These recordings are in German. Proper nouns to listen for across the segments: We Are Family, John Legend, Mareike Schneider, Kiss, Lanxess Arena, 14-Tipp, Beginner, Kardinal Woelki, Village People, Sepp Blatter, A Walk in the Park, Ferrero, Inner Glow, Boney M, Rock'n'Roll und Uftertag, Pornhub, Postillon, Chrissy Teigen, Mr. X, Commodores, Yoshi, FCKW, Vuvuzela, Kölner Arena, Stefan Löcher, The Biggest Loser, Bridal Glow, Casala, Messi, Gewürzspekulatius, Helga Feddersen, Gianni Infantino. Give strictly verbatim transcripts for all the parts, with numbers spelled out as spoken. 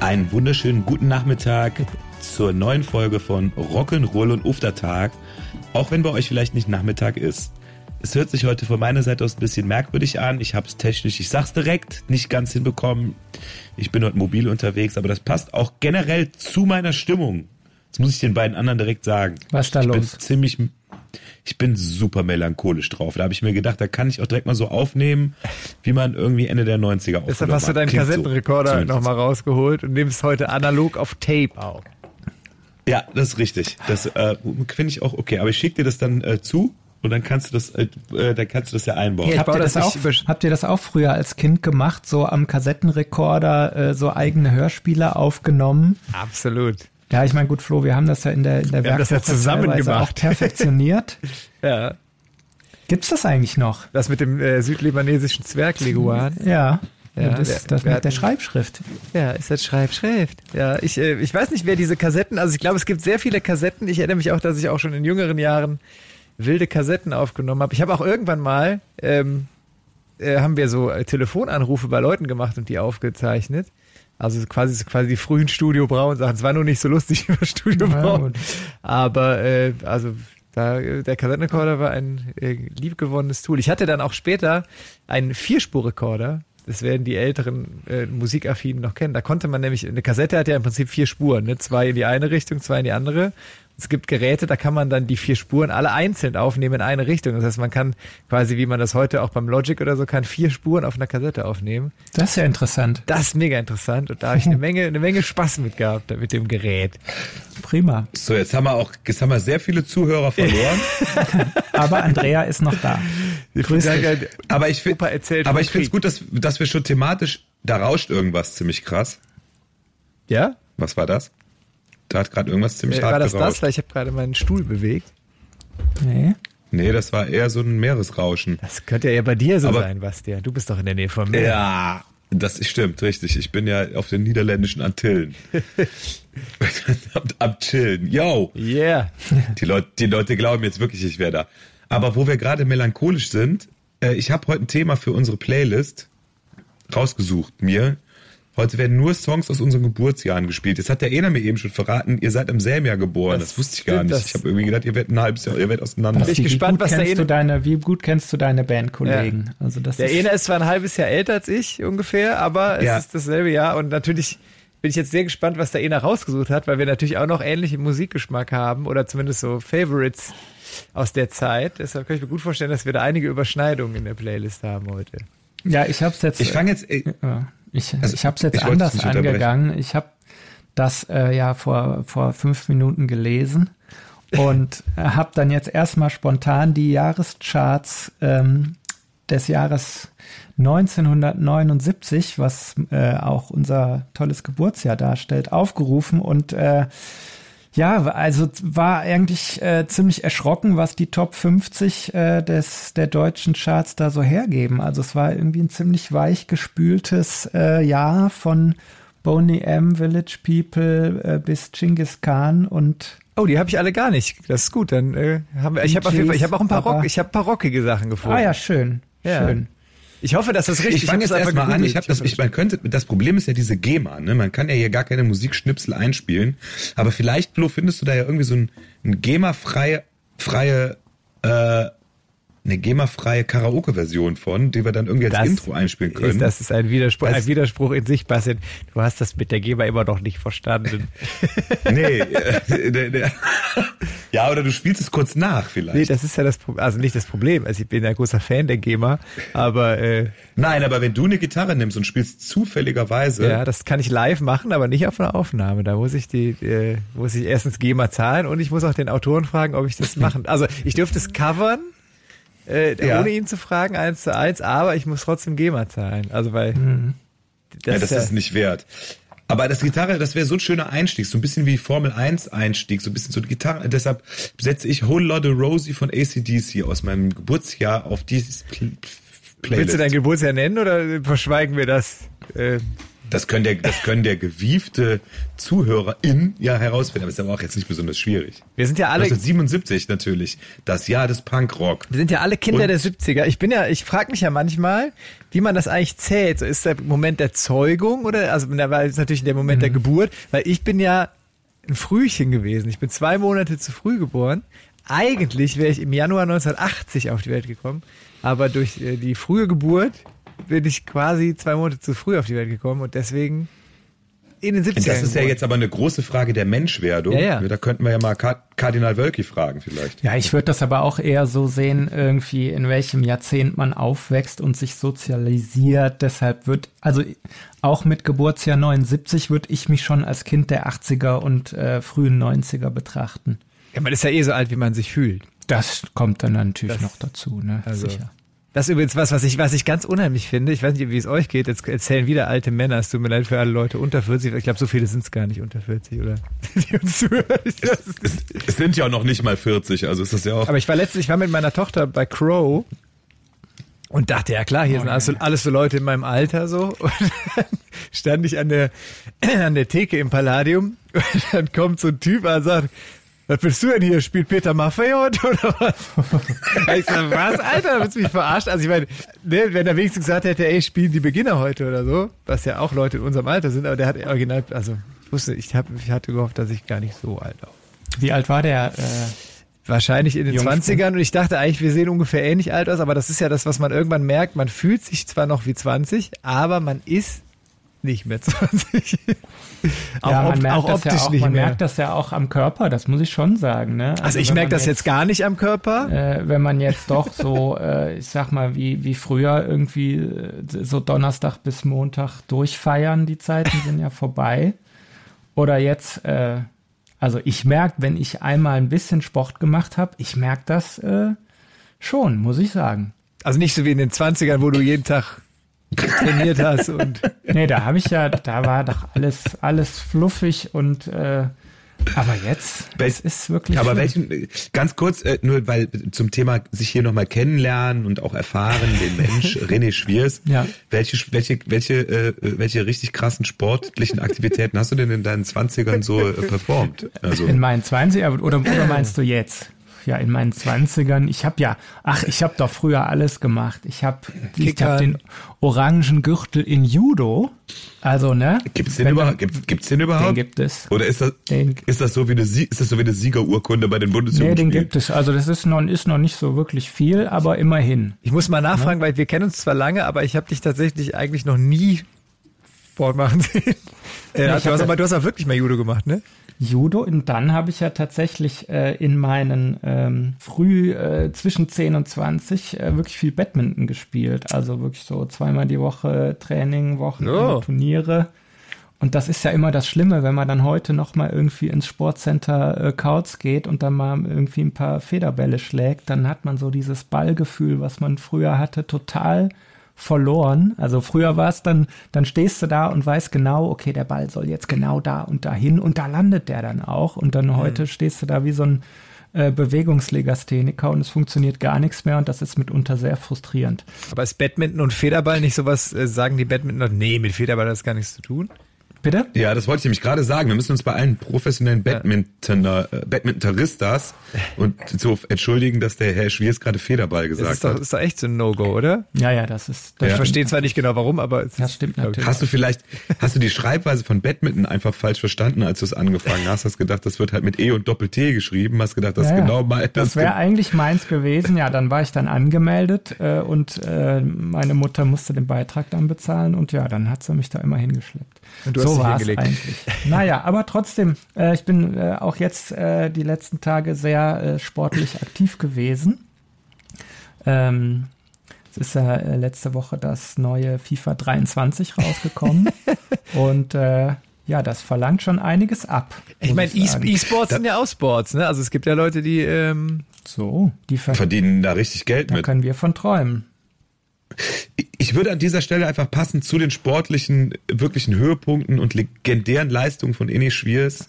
Einen wunderschönen guten Nachmittag zur neuen Folge von Rock'n'Roll und Uftertag. Auch wenn bei euch vielleicht nicht Nachmittag ist. Es hört sich heute von meiner Seite aus ein bisschen merkwürdig an. Ich habe es technisch, ich sag's direkt, nicht ganz hinbekommen. Ich bin heute mobil unterwegs, aber das passt auch generell zu meiner Stimmung. Das muss ich den beiden anderen direkt sagen. Was ist da ich los? Bin ziemlich, ich bin super melancholisch drauf. Da habe ich mir gedacht, da kann ich auch direkt mal so aufnehmen, wie man irgendwie Ende der neunziger aufgenommen hat. Deshalb hast du deinen Kassettenrekorder so, nochmal rausgeholt und nimmst heute analog auf Tape auf. Ja, das ist richtig. Das äh, finde ich auch okay. Aber ich schicke dir das dann äh, zu und dann kannst du das, äh, dann kannst du das ja einbauen. Hey, habt, habt, ihr das auch, habt ihr das auch früher als Kind gemacht, so am Kassettenrekorder äh, so eigene Hörspiele aufgenommen? Absolut. Ja, ich meine, gut, Flo, wir haben das ja in der, in der wir Werkstatt haben das ja zusammen gemacht. Auch perfektioniert. Ja. Gibt's das eigentlich noch? Das mit dem äh, südlibanesischen Zwergleguan? Ja. Ja, das, das, das mit der Schreibschrift. Ja, ist das Schreibschrift. Ja, ich, ich weiß nicht, wer diese Kassetten, also ich glaube, es gibt sehr viele Kassetten. Ich erinnere mich auch, dass ich auch schon in jüngeren Jahren wilde Kassetten aufgenommen habe. Ich habe auch irgendwann mal, ähm, äh, haben wir so Telefonanrufe bei Leuten gemacht und die aufgezeichnet. Also quasi quasi die frühen Studio Braun Sachen. Es war nur nicht so lustig über Studio ja, Braun. Gut. Aber äh, also... Da, der Kassettenrekorder war ein äh, liebgewonnenes Tool. Ich hatte dann auch später einen Vierspurrekorder. Das werden die älteren äh, Musikaffinen noch kennen. Da konnte man nämlich, eine Kassette hat ja im Prinzip vier Spuren, ne? Zwei in die eine Richtung, zwei in die andere. Es gibt Geräte, da kann man dann die vier Spuren alle einzeln aufnehmen in eine Richtung. Das heißt, man kann quasi, wie man das heute auch beim Logic oder so kann, vier Spuren auf einer Kassette aufnehmen. Das ist ja interessant. Das ist mega interessant und da habe ich eine Menge, eine Menge Spaß mit gehabt mit dem Gerät. Prima. So, jetzt haben wir auch, jetzt haben wir sehr viele Zuhörer verloren. Aber Andrea ist noch da. Grüß dich. Aber ich finde, aber ich finde es gut, dass, dass wir schon thematisch, da rauscht irgendwas ziemlich krass. Ja? Was war das? Da hat gerade irgendwas ziemlich äh, hart gerauscht. War das das? Weil ich habe gerade meinen Stuhl bewegt. Nee. Nee, das war eher so ein Meeresrauschen. Das könnte ja bei dir so aber, sein, Bastian. Du bist doch in der Nähe vom Meer. Ja, das stimmt, richtig. Ich bin ja auf den Niederländischen Antillen. am, am Chillen. Yo! Yeah! Die, Leut, die Leute glauben jetzt wirklich, ich wäre da. Aber wo wir gerade melancholisch sind, äh, ich habe heute ein Thema für unsere Playlist rausgesucht, mir. Heute werden nur Songs aus unseren Geburtsjahren gespielt. Jetzt hat der Ena mir eben schon verraten, ihr seid im selben Jahr geboren. Das, das wusste ich gar nicht. Ich habe irgendwie gedacht, ihr werdet ein halbes Jahr, ihr werdet auseinander. Da bin ich gespannt, was der Ena... Deine, wie gut kennst du deine Bandkollegen? Ja. Also das der ist Ena ist zwar ein halbes Jahr älter als ich ungefähr, aber es ja. ist dasselbe Jahr. Und natürlich bin ich jetzt sehr gespannt, was der Ena rausgesucht hat, weil wir natürlich auch noch ähnlichen Musikgeschmack haben oder zumindest so Favorites aus der Zeit. Deshalb kann ich mir gut vorstellen, dass wir da einige Überschneidungen in der Playlist haben heute. Ja, ich habe es jetzt... Ich fange jetzt... Äh, ja. Ich, also, ich habe es jetzt ich anders angegangen. Ich habe das äh, ja vor, vor fünf Minuten gelesen und habe dann jetzt erstmal spontan die Jahrescharts ähm, des Jahres neunzehnhundertneunundsiebzig, was äh, auch unser tolles Geburtsjahr darstellt, aufgerufen und äh, ja, also war eigentlich äh, ziemlich erschrocken, was die Top fünfzig äh, des der deutschen Charts da so hergeben. Also es war irgendwie ein ziemlich weich gespültes äh, Jahr von Boney M, Village People äh, bis Chingis Khan und oh, die habe ich alle gar nicht. Das ist gut. Dann äh, haben wir. Ich habe auf jeden Fall. Ich habe auch ein paar Rock. Ich habe ein paar rockige Sachen gefunden. Ah ja, schön, ja. schön. Ich hoffe, dass das richtig ist. Ich fange jetzt erstmal an. Ich habe das, ich, man könnte, das Problem ist ja diese GEMA, ne? Man kann ja hier gar keine Musikschnipsel einspielen. Aber vielleicht, Flo, findest du da ja irgendwie so ein, ein GEMA-freie, freie, äh, eine GEMA-freie Karaoke-Version von, die wir dann irgendwie als das Intro einspielen können. Ist, das ist ein Widerspruch, das, ein Widerspruch in sich, Bastian. Du hast das mit der GEMA immer noch nicht verstanden. Nee. Ja, oder du spielst es kurz nach vielleicht. Nee, das ist ja das Problem. Also nicht das Problem. Also ich bin ein großer Fan der GEMA, aber... Äh, Nein, aber wenn du eine Gitarre nimmst und spielst zufälligerweise... Ja, das kann ich live machen, aber nicht auf einer Aufnahme. Da muss ich die, äh, muss ich erstens GEMA zahlen und ich muss auch den Autoren fragen, ob ich das machen... Also ich dürfte es covern, Äh, ja. ohne ihn zu fragen, eins zu eins, aber ich muss trotzdem GEMA zahlen. Also weil mhm. das, ja, das ist, ja ist nicht wert. Aber das Gitarre, das wäre so ein schöner Einstieg, so ein bisschen wie Formel eins Einstieg, so ein bisschen so eine Gitarre. Deshalb setze ich Whole Lotta Rosie von A C D C aus meinem Geburtsjahr auf dieses Pl- Playlist. Willst du dein Geburtsjahr nennen oder verschweigen wir das? Äh, das können der, das können der gewiefte ZuhörerInnen ja herausfinden, aber ist aber auch jetzt nicht besonders schwierig. Wir sind ja alle neunzehnhundertsiebenundsiebzig natürlich, das Jahr des Punkrock. Wir sind ja alle Kinder und der siebziger. Ich bin ja, ich frage mich ja manchmal, wie man das eigentlich zählt. So, ist der Moment der Zeugung oder, also da war jetzt natürlich der Moment mhm. der Geburt, weil ich bin ja ein Frühchen gewesen. Ich bin zwei Monate zu früh geboren. Eigentlich wäre ich im Januar neunzehnhundertachtzig auf die Welt gekommen, aber durch die frühe Geburt bin ich quasi zwei Monate zu früh auf die Welt gekommen und deswegen in den siebzigern. Und das ist ja jetzt aber eine große Frage der Menschwerdung. Ja, ja. Da könnten wir ja mal Kardinal Woelki fragen vielleicht. Ja, ich würde das aber auch eher so sehen, irgendwie in welchem Jahrzehnt man aufwächst und sich sozialisiert. Deshalb wird, also auch mit Geburtsjahr neunundsiebzig würde ich mich schon als Kind der achtziger und äh, frühen neunziger betrachten. Ja, man ist ja eh so alt, wie man sich fühlt. Das kommt dann natürlich das, noch dazu, ne? Also. Sicher. Das ist übrigens was, was ich, was ich ganz unheimlich finde. Ich weiß nicht, wie es euch geht. Jetzt erzählen wieder alte Männer. Es tut mir leid für alle Leute unter vierzig. Ich glaube, so viele sind es gar nicht unter vierzig, oder? Die uns zuhören. Es, es sind ja auch noch nicht mal vierzig. Also ist das ja auch. Aber ich war letztens, ich war mit meiner Tochter bei Crow und dachte, ja klar, hier oh, sind alles, alles so Leute in meinem Alter so. Und dann stand ich an der, an der Theke im Palladium und dann kommt so ein Typ und sagt, was willst du denn hier? Spielt Peter Maffay heute oder was? Ich sag, was, Alter? Willst du mich verarscht? Also ich meine, ne, wenn er wenigstens gesagt hätte, ey, spielen die Beginner heute oder so, was ja auch Leute in unserem Alter sind, aber der hat original, also ich wusste, ich, hab, ich hatte gehofft, dass ich gar nicht so alt war. Wie alt war der? Äh, Wahrscheinlich in den zwanzigern und ich dachte eigentlich, wir sehen ungefähr ähnlich alt aus, aber das ist ja das, was man irgendwann merkt, man fühlt sich zwar noch wie zwanzig, aber man ist nicht mehr zwanzig. Auch, ja, man, op- merkt, auch das optisch ja auch, nicht man mehr. merkt das ja auch am Körper, das muss ich schon sagen. Ne? Also, also ich merke das jetzt, jetzt gar nicht am Körper. Äh, wenn man jetzt doch so, äh, ich sag mal, wie, wie früher irgendwie so Donnerstag bis Montag durchfeiern, die Zeiten sind ja vorbei. Oder jetzt, äh, also ich merke, wenn ich einmal ein bisschen Sport gemacht habe, ich merke das äh, schon, muss ich sagen. Also nicht so wie in den zwanzigern, wo du jeden Tag trainiert hast und nee, da habe ich ja, da war doch alles, alles fluffig und äh, aber jetzt, es ist wirklich. Aber welchen, ganz kurz, äh, nur weil zum Thema sich hier nochmal kennenlernen und auch erfahren, den Mensch René Schwiers, ja. welche, welche, welche, äh, welche richtig krassen sportlichen Aktivitäten hast du denn in deinen zwanzigern so äh, performt? Also. In meinen zwanzigern oder, oder meinst du jetzt? Ja, in meinen zwanzigern, ich habe ja, ach, ich habe doch früher alles gemacht. Ich habe ich hab den orangen Gürtel in Judo. Also, ne? Gibt's den, über, gibt, gibt's den überhaupt? Den gibt es. Oder ist das, den, ist das so wie eine, ist das so wie eine Siegerurkunde bei den Bundesjugendspielen? Nee, den gibt es. Also, das ist noch, ist noch nicht so wirklich viel, aber immerhin. Ich muss mal nachfragen, ja? Weil wir kennen uns zwar lange, aber ich habe dich tatsächlich eigentlich noch nie Sport machen sehen. Äh, ja, du, hast aber, du hast auch wirklich mal Judo gemacht, ne? Judo und dann habe ich ja tatsächlich äh, in meinen ähm, früh äh, zwischen zehn und zwanzig äh, wirklich viel Badminton gespielt. Also wirklich so zweimal die Woche Training, Wochen, oh. Turniere. Und das ist ja immer das Schlimme, wenn man dann heute noch mal irgendwie ins Sportcenter äh, Kautz geht und dann mal irgendwie ein paar Federbälle schlägt, dann hat man so dieses Ballgefühl, was man früher hatte, total verloren. Also früher war es dann, dann stehst du da und weißt genau, okay, der Ball soll jetzt genau da und dahin und da landet der dann auch. Und dann mhm. heute stehst du da wie so ein äh, Bewegungslegastheniker und es funktioniert gar nichts mehr und das ist mitunter sehr frustrierend. Aber ist Badminton und Federball nicht sowas, äh, sagen die Badminton, nee, mit Federball hat das gar nichts zu tun? Bitte? Ja, das wollte ich nämlich gerade sagen. Wir müssen uns bei allen professionellen Badmintoner, äh, Badminteristas und so entschuldigen, dass der Herr Schwiers gerade Federball gesagt das ist doch, hat. Das ist doch echt so ein No-Go, oder? Ja, ja, das ist... Das ja. Ich verstehe zwar nicht genau, warum, aber... Es das stimmt ist, natürlich. Hast du vielleicht... Hast du die Schreibweise von Badminton einfach falsch verstanden, als du es angefangen hast? Hast gedacht, das wird halt mit E und Doppel-T geschrieben. Hast gedacht, das ja, ist genau... Mein, das, das wäre eigentlich meins gewesen. Ja, dann war ich dann angemeldet äh, und äh, meine Mutter musste den Beitrag dann bezahlen und ja, dann hat sie mich da immer hingeschleppt. Und du so hast war es eigentlich. Naja, aber trotzdem, äh, ich bin äh, auch jetzt äh, die letzten Tage sehr äh, sportlich aktiv gewesen. Ähm, es ist ja äh, letzte Woche das neue FIFA dreiundzwanzig rausgekommen und äh, ja, das verlangt schon einiges ab. Ich meine, E-Sports sind ja auch Sports, ne? Also es gibt ja Leute, die ähm, so, die ver- verdienen da richtig Geld da mit. Da können wir von träumen. Ich würde an dieser Stelle einfach passend zu den sportlichen, wirklichen Höhepunkten und legendären Leistungen von Eni Schwiers,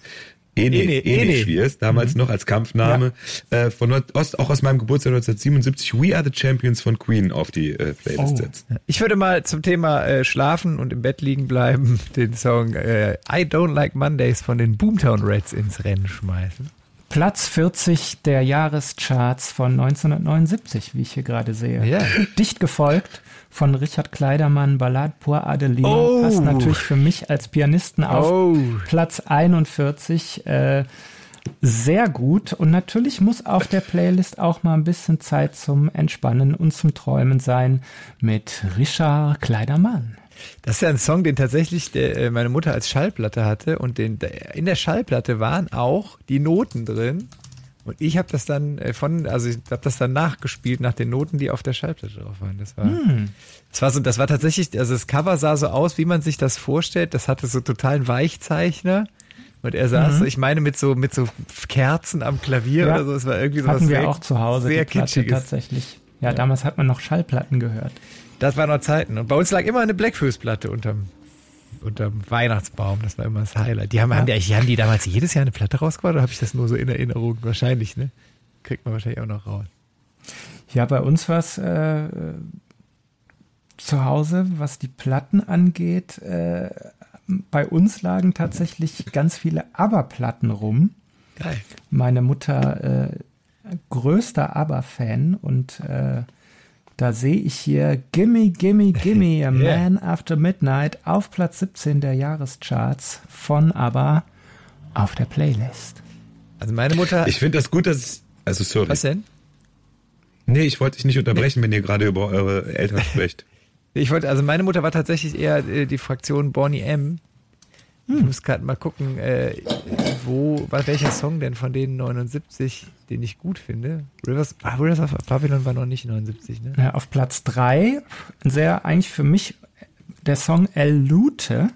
Eni, Eni, Eni, Eni Schwiers, damals mhm. noch als Kampfname, ja. äh, von Nordost, auch aus meinem Geburtstag neunzehnhundertsiebenundsiebzig, We Are The Champions von Queen auf die äh, Playlist oh. setzen. Ich würde mal zum Thema äh, Schlafen und im Bett liegen bleiben, den Song äh, I Don't Like Mondays von den Boomtown Rats ins Rennen schmeißen. Platz vierzig der Jahrescharts von neunzehnhundertneunundsiebzig, wie ich hier gerade sehe. Yeah. Dicht gefolgt von Richard Clayderman, Ballade Pour Adeline. Oh. Passt natürlich für mich als Pianisten auf oh. Platz einundvierzig. Äh, sehr gut. Und natürlich muss auf der Playlist auch mal ein bisschen Zeit zum Entspannen und zum Träumen sein mit Richard Clayderman. Das ist ja ein Song, den tatsächlich der, meine Mutter als Schallplatte hatte und den, in der Schallplatte waren auch die Noten drin und ich habe das dann von, also ich habe das dann nachgespielt nach den Noten, die auf der Schallplatte drauf waren. Das war, hm. das war so, das war tatsächlich, also das Cover sah so aus, wie man sich das vorstellt. Das hatte so totalen Weichzeichner. Und er saß, mhm. so, ich meine, mit so mit so Kerzen am Klavier ja. oder so. Es war irgendwie so was sehr, auch zu Hause, sehr kitschig tatsächlich. Ja, ja, damals hat man noch Schallplatten gehört. Das waren noch Zeiten. Und bei uns lag immer eine Blackfuss-Platte unterm, unterm Weihnachtsbaum. Das war immer das Highlight. Die haben, ja. haben, die, haben die damals jedes Jahr eine Platte rausgebracht? Oder habe ich das nur so in Erinnerung? Wahrscheinlich, ne? Kriegt man wahrscheinlich auch noch raus. Ja, bei uns war es äh, zu Hause, was die Platten angeht. Äh, bei uns lagen tatsächlich ganz viele ABBA-Platten rum. Geil. Meine Mutter, äh, größter ABBA-Fan und äh, da sehe ich hier Gimme, Gimme, Gimme, A Man yeah. After Midnight auf Platz siebzehn der Jahrescharts von ABBA auf der Playlist. Also meine Mutter... Ich finde das gut, dass ich... Also sorry. Was denn? Nee, ich wollte dich nicht unterbrechen, nee. wenn ihr gerade über eure Eltern sprecht. Ich wollte, also meine Mutter war tatsächlich eher die Fraktion Boney M. Ich hm. muss gerade mal gucken, äh, wo, welcher Song denn von den neunundsiebzig, den ich gut finde. Rivers, ah, Rivers of Babylon war noch nicht neunundsiebzig, ne? Ja, auf Platz drei, sehr eigentlich für mich der Song El Lute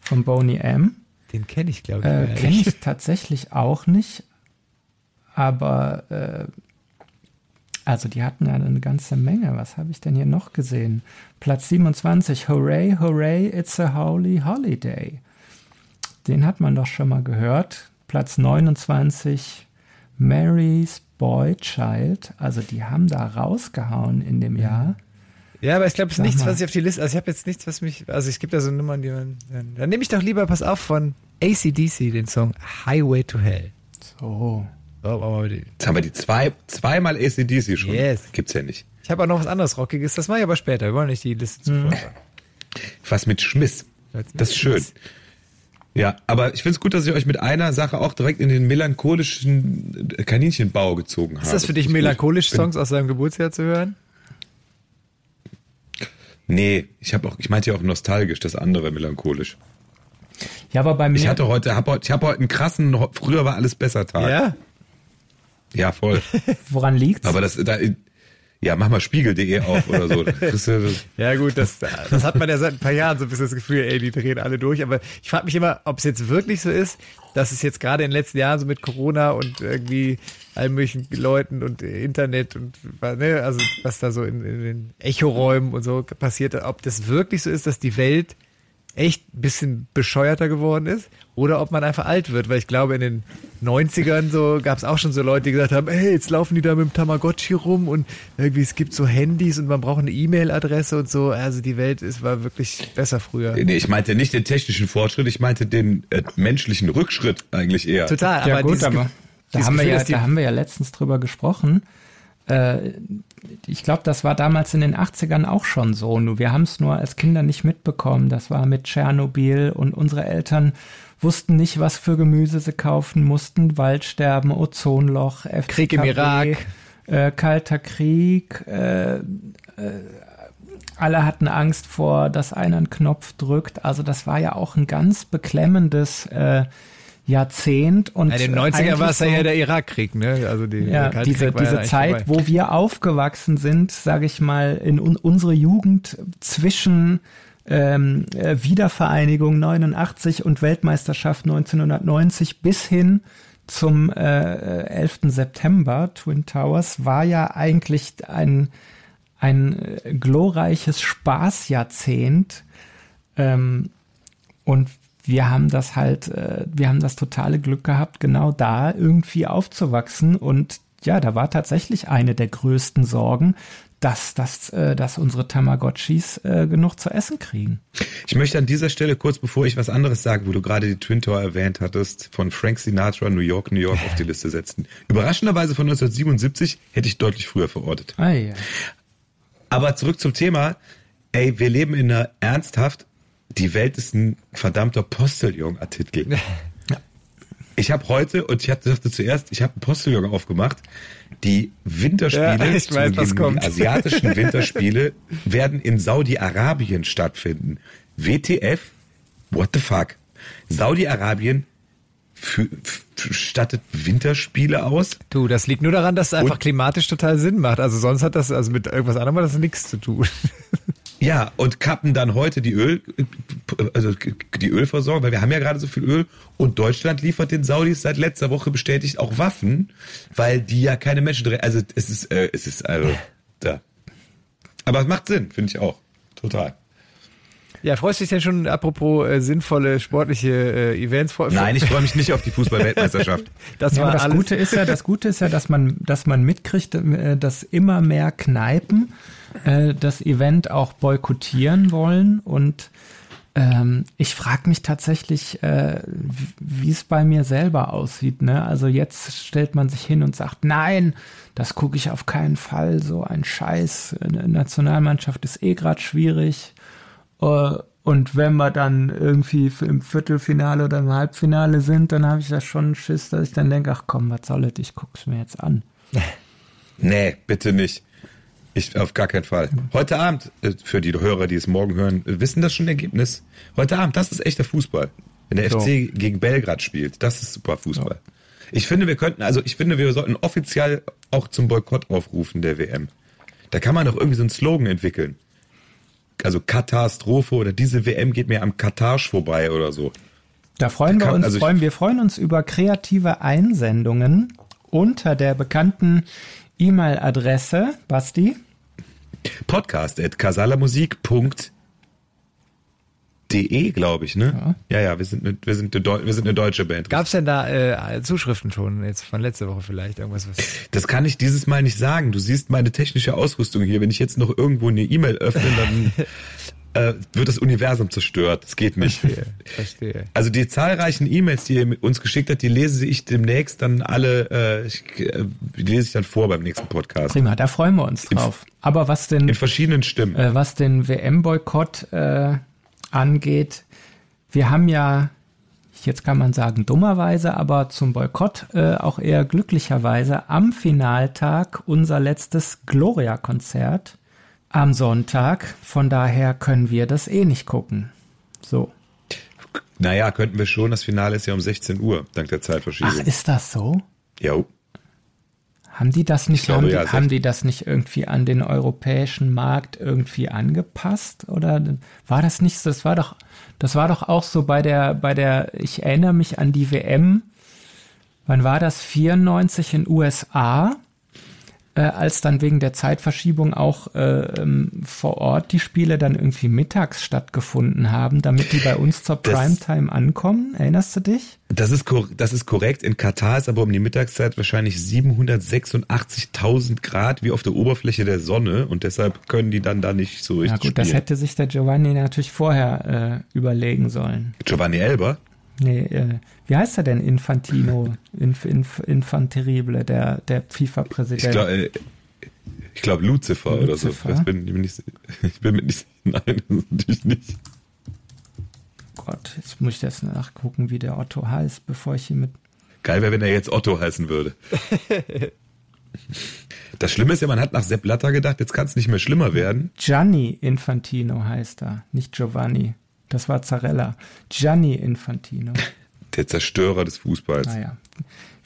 von Boney M. Den kenne ich, glaube ich. Äh, kenne ich tatsächlich auch nicht, aber äh, also die hatten ja eine ganze Menge. Was habe ich denn hier noch gesehen? Platz siebenundzwanzig, Hooray, Hooray, It's a Holy Holiday. Den hat man doch schon mal gehört. Platz neunundzwanzig, Mary's Boy Child. Also die haben da rausgehauen in dem Jahr. Ja, aber ich glaube, es ist nichts, mal. was ich auf die Liste... Also ich habe jetzt nichts, was mich... Also es gibt da so Nummern, die man... Dann, dann nehme ich doch lieber, pass auf, von A C D C den Song Highway to Hell. So. Oh, jetzt haben wir die zwei, zweimal A C D C schon. Yes. Gibt's ja nicht. Ich habe auch noch was anderes Rockiges. Das mache ich aber später. Wir wollen nicht die Liste zuvor machen. Was mit Schmiss. Das ist schön. Ja, aber ich finde es gut, dass ich euch mit einer Sache auch direkt in den melancholischen Kaninchenbau gezogen habe. Ist das für dich melancholisch, Songs aus deinem Geburtsjahr zu hören? Nee, ich habe auch, ich meinte ja auch nostalgisch, das andere melancholisch. Ja, aber bei mir... Ich hatte heute, hab heute ich habe heute einen krassen, früher war alles besser Tag. Ja? Ja, voll. Woran liegt's? Aber das... Da, ja, mach mal spiegel punkt de auf oder so. Ja gut, das, das hat man ja seit ein paar Jahren so ein bisschen das Gefühl, ey, die drehen alle durch. Aber ich frage mich immer, ob es jetzt wirklich so ist, dass es jetzt gerade in den letzten Jahren so mit Corona und irgendwie allen möglichen Leuten und Internet und ne, also was da so in, in den Echoräumen und so passiert, ob das wirklich so ist, dass die Welt echt ein bisschen bescheuerter geworden ist oder ob man einfach alt wird, weil ich glaube, in den neunzigern so gab es auch schon so Leute, die gesagt haben, hey, jetzt laufen die da mit dem Tamagotchi rum und irgendwie es gibt so Handys und man braucht eine E-Mail-Adresse und so. Also die Welt ist, war wirklich besser früher. Nee, ich meinte nicht den technischen Fortschritt, ich meinte den äh, menschlichen Rückschritt eigentlich eher. Total, ja, aber, gut, aber Ge- da, haben wir ja, da haben wir ja letztens drüber gesprochen. Äh, ich glaube, das war damals in den achtzigern auch schon so. Nur wir haben es nur als Kinder nicht mitbekommen. Das war mit Tschernobyl und unsere Eltern wussten nicht, was für Gemüse sie kaufen mussten. Waldsterben, Ozonloch, F C K W, Krieg im Irak, äh, Kalter Krieg. Äh, äh, alle hatten Angst vor, dass einer einen Knopf drückt. Also das war ja auch ein ganz beklemmendes äh, Jahrzehnt. Und ja, in den neunzigern war es so, ja der Irakkrieg, ne? Also die, ja, der diese, diese ja Zeit, vorbei. Wo wir aufgewachsen sind, sage ich mal, in un- unsere Jugend zwischen ähm, äh, Wiedervereinigung neunundachtzig und Weltmeisterschaft neunzehnhundertneunzig bis hin zum äh, elften September Twin Towers war ja eigentlich ein, ein glorreiches Spaßjahrzehnt. Ähm, und Wir haben das halt, wir haben das totale Glück gehabt, genau da irgendwie aufzuwachsen. Und ja, da war tatsächlich eine der größten Sorgen, dass, dass, dass unsere Tamagotchis genug zu essen kriegen. Ich möchte an dieser Stelle kurz, bevor ich was anderes sage, wo du gerade die Twin Tower erwähnt hattest, von Frank Sinatra New York, New York auf die Liste setzen. Überraschenderweise von neunzehnhundertsiebenundsiebzig hätte ich deutlich früher verortet. Ah, ja. Aber zurück zum Thema. Ey, wir leben in einer ernsthaft Die Welt ist ein verdammter Postillon-Artikel. Ich habe heute, und ich dachte zuerst, ich habe einen Postillon aufgemacht, die Winterspiele, ja, ich weiß, was kommt. Die asiatischen Winterspiele werden in Saudi-Arabien stattfinden. W T F, what the fuck? Saudi-Arabien für, für, stattet Winterspiele aus? Du, das liegt nur daran, dass es einfach und, klimatisch total Sinn macht. Also sonst hat das, also mit irgendwas anderem hat das nichts zu tun. Ja, und kappen dann heute die Öl, also die Ölversorgung, weil wir haben ja gerade so viel Öl und Deutschland liefert den Saudis seit letzter Woche bestätigt auch Waffen, weil die ja keine Menschen drehen. Also es ist, äh, es ist, also da. Aber es macht Sinn, finde ich auch. Total. Ja, freust du dich denn schon, apropos äh, sinnvolle sportliche äh, Events? Fre- Nein, ich freue mich nicht auf die Fußball-Weltmeisterschaft. das ja, war das, alles. Gute ist ja, das Gute ist ja, dass man, dass man mitkriegt, dass immer mehr Kneipen äh, das Event auch boykottieren wollen. Und ähm, ich frage mich tatsächlich, äh, wie es bei mir selber aussieht. Ne? Also jetzt stellt man sich hin und sagt, nein, das gucke ich auf keinen Fall. So ein Scheiß. Eine Nationalmannschaft ist eh gerade schwierig. Uh, und wenn wir dann irgendwie im Viertelfinale oder im Halbfinale sind, dann habe ich da schon einen Schiss, dass ich dann denke, ach komm, was soll das, ich guck's mir jetzt an. Nee, bitte nicht. Ich, auf gar keinen Fall. Heute Abend, für die Hörer, die es morgen hören, wissen das schon Ergebnis. Heute Abend, das ist echter Fußball. Wenn der so F C gegen Belgrad spielt, das ist super Fußball. So. Ich finde, wir könnten, also ich finde, wir sollten offiziell auch zum Boykott aufrufen der W M. Da kann man doch irgendwie so einen Slogan entwickeln. Also Katastrophe oder diese W M geht mir am Katarsch vorbei oder so. Da freuen da kann, wir uns, also freuen, wir freuen uns über kreative Einsendungen unter der bekannten E-Mail-Adresse, Basti. podcast at casalamusik punkt de, glaube ich, ne? Ja, ja, ja wir, sind eine, wir, sind eine Deu- wir sind eine deutsche Band. Gab's denn da äh, Zuschriften schon jetzt von letzter Woche vielleicht? Irgendwas? Was? Das kann ich dieses Mal nicht sagen. Du siehst meine technische Ausrüstung hier. Wenn ich jetzt noch irgendwo eine E-Mail öffne, dann äh, wird das Universum zerstört. Das geht nicht. Verstehe, verstehe. Also die zahlreichen E-Mails, die ihr uns geschickt habt, die lese ich demnächst dann alle, äh, ich, äh, die lese ich dann vor beim nächsten Podcast. Prima, da freuen wir uns drauf. In, Aber was denn... In verschiedenen Stimmen. Äh, was den W M-Boykott... Äh, angeht. Wir haben ja, jetzt kann man sagen dummerweise, aber zum Boykott äh, auch eher glücklicherweise am Finaltag unser letztes Gloria-Konzert am Sonntag. Von daher können wir das eh nicht gucken. So. Naja, könnten wir schon. Das Finale ist ja um sechzehn Uhr, dank der Zeitverschiebung. Ach, ist das so? Ja. Haben die das nicht, glaube, haben, die, ja, haben die das nicht irgendwie an den europäischen Markt irgendwie angepasst? Oder war das nicht, das war doch, das war doch auch so bei der, bei der, ich erinnere mich an die W M, wann war das? vierundneunzig in U S A? äh, als dann wegen der Zeitverschiebung auch äh, ähm, vor Ort die Spiele dann irgendwie mittags stattgefunden haben, damit die bei uns zur Primetime ankommen. Erinnerst du dich? Das ist, kor- das ist korrekt. In Katar ist aber um die Mittagszeit wahrscheinlich siebenhundertsechsundachtzigtausend Grad wie auf der Oberfläche der Sonne und deshalb können die dann da nicht so richtig spielen. Ja gut, das hätte sich der Giovanni natürlich vorher äh, überlegen sollen. Giovanni Elber? Nee, äh, wie heißt er denn? Infantino, Inf, Inf, Infanterible, der, der FIFA-Präsident. Ich glaube, äh, ich glaub Lucifer, Lucifer oder so. Ich bin, ich bin, nicht, ich bin mit nicht... Nein, natürlich nicht. Gott, jetzt muss ich das nachgucken, wie der Otto heißt, bevor ich hier mit... Geil wäre, wenn er jetzt Otto heißen würde. Das Schlimme ist ja, man hat nach Sepp Blatter gedacht, jetzt kann es nicht mehr schlimmer werden. Gianni Infantino heißt er, nicht Giovanni. Das war Zarella. Gianni Infantino. Der Zerstörer des Fußballs. Naja.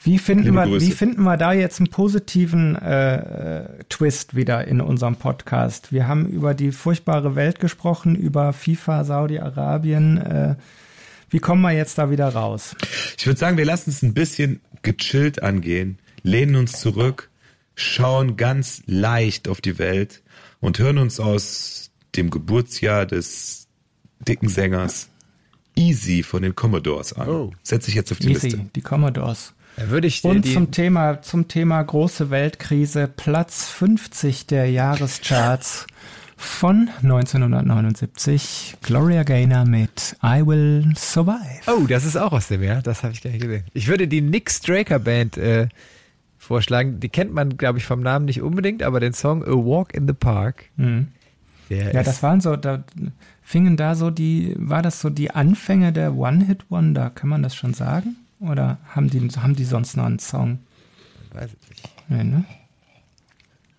Wie finden, wir, wie finden wir da jetzt einen positiven äh, Twist wieder in unserem Podcast? Wir haben über die furchtbare Welt gesprochen, über FIFA, Saudi-Arabien. Äh, wie kommen wir jetzt da wieder raus? Ich würde sagen, wir lassen es ein bisschen gechillt angehen, lehnen uns zurück, schauen ganz leicht auf die Welt und hören uns aus dem Geburtsjahr des dicken Sängers Easy von den Commodores an. Oh. Setze ich jetzt auf die Easy, Liste. Die Commodores. Da würde ich Und zum Thema, zum Thema große Weltkrise, Platz fünfzig der Jahrescharts von neunzehnhundertneunundsiebzig, Gloria Gaynor mit I Will Survive. Oh, das ist auch aus dem Jahr, das habe ich gleich gesehen. Ich würde die Nick Straker Band äh, vorschlagen, die kennt man, glaube ich, vom Namen nicht unbedingt, aber den Song A Walk in the Park. Mhm. Ja, das waren so, da fingen da so die, war das so die Anfänge der One-Hit-Wonder, kann man das schon sagen? Oder haben die, haben die sonst noch einen Song? Weiß ich nicht. Nee, ne?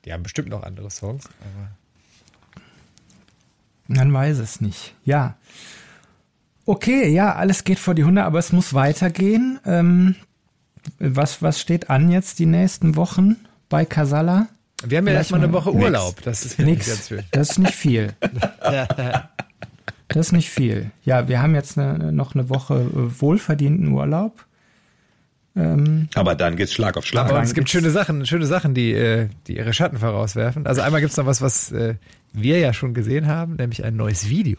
Die haben bestimmt noch andere Songs, aber man weiß es nicht, ja. Okay, ja, alles geht vor die Hunde, aber es muss weitergehen. Ähm, was, was steht an jetzt die nächsten Wochen bei Casala? Wir haben ja erstmal eine Woche Urlaub. Nix. Das ist nichts. Ganz schön. Das ist nicht viel. Das ist nicht viel. Ja, wir haben jetzt eine, noch eine Woche wohlverdienten Urlaub. Ähm, aber dann geht's Schlag auf Schlag. Aber es gibt schöne Sachen, schöne Sachen, die, die ihre Schatten vorauswerfen. Also einmal gibt's noch was, was wir ja schon gesehen haben, nämlich ein neues Video.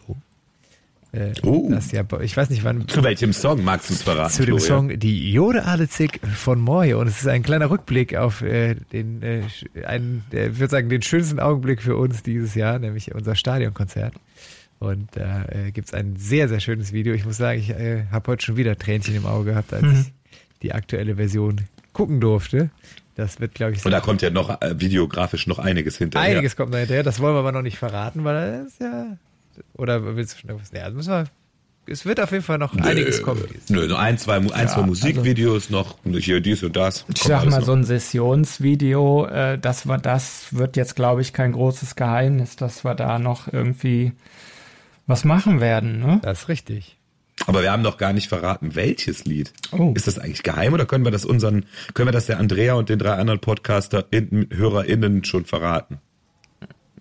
Oh. Das ja, ich weiß nicht, wann. Zu welchem Song magst du es verraten? Zu dem Florian? Song Die Jode Adezig von Moje. Und es ist ein kleiner Rückblick auf äh, den, äh, einen, äh, ich würde sagen, den schönsten Augenblick für uns dieses Jahr, nämlich unser Stadionkonzert. Und da äh, gibt es ein sehr, sehr schönes Video. Ich muss sagen, ich äh, habe heute schon wieder Tränchen im Auge gehabt, als mhm. ich die aktuelle Version gucken durfte. Das wird, glaube ich, sehr. Und da kommt ja noch äh, videografisch noch einiges hinterher. Einiges kommt noch hinterher. Das wollen wir aber noch nicht verraten, weil das ist ja. Oder willst du schon etwas? Ja, müssen wir, es wird auf jeden Fall noch nö, einiges kommen. Nö, nur ein, zwei, ein, ja, zwei Musikvideos, also, noch hier dies und das. Ich sag mal, noch so ein Sessionsvideo, äh, das war das, wird jetzt, glaube ich, kein großes Geheimnis, dass wir da noch irgendwie was machen werden, ne? Das ist richtig. Aber wir haben noch gar nicht verraten, welches Lied. Oh. Ist das eigentlich geheim oder können wir das unseren, können wir das der Andrea und den drei anderen Podcaster, in, HörerInnen schon verraten?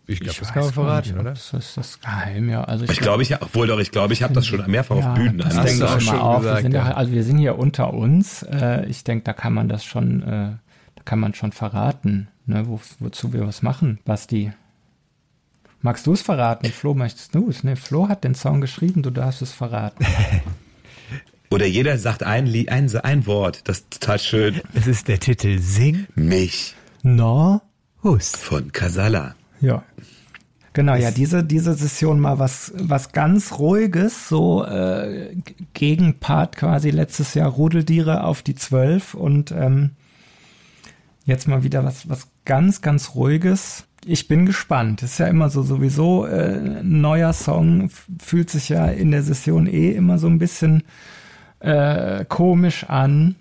Ich glaube, das kann man verraten, nicht, oder? Das ist das Geheim, ja. Also ich, ich glaube, glaub, ich obwohl doch, ich glaube, ich habe das schon mehrfach ja, auf Bühnen. Das denke ich auch schon auf. Gesagt, wir sind ja, also wir sind hier unter uns. Ich denke, da kann man das schon, da kann man schon verraten, ne? Wo, wozu wir was machen, Basti. Magst du es verraten? Flo, möchtest du es? Ne, Flo hat den Song geschrieben, du darfst es verraten. Oder jeder sagt ein, ein, ein Wort, das ist total schön. Das ist der Titel Sing mich no hus von Casala. Ja, genau, ja, diese, diese Session mal was, was ganz Ruhiges, so äh, Gegenpart quasi letztes Jahr Rudeltiere auf die zwölf und ähm, jetzt mal wieder was, was ganz, ganz Ruhiges. Ich bin gespannt, ist ja immer so sowieso, äh, ein neuer Song fühlt sich ja in der Session eh immer so ein bisschen äh, komisch an.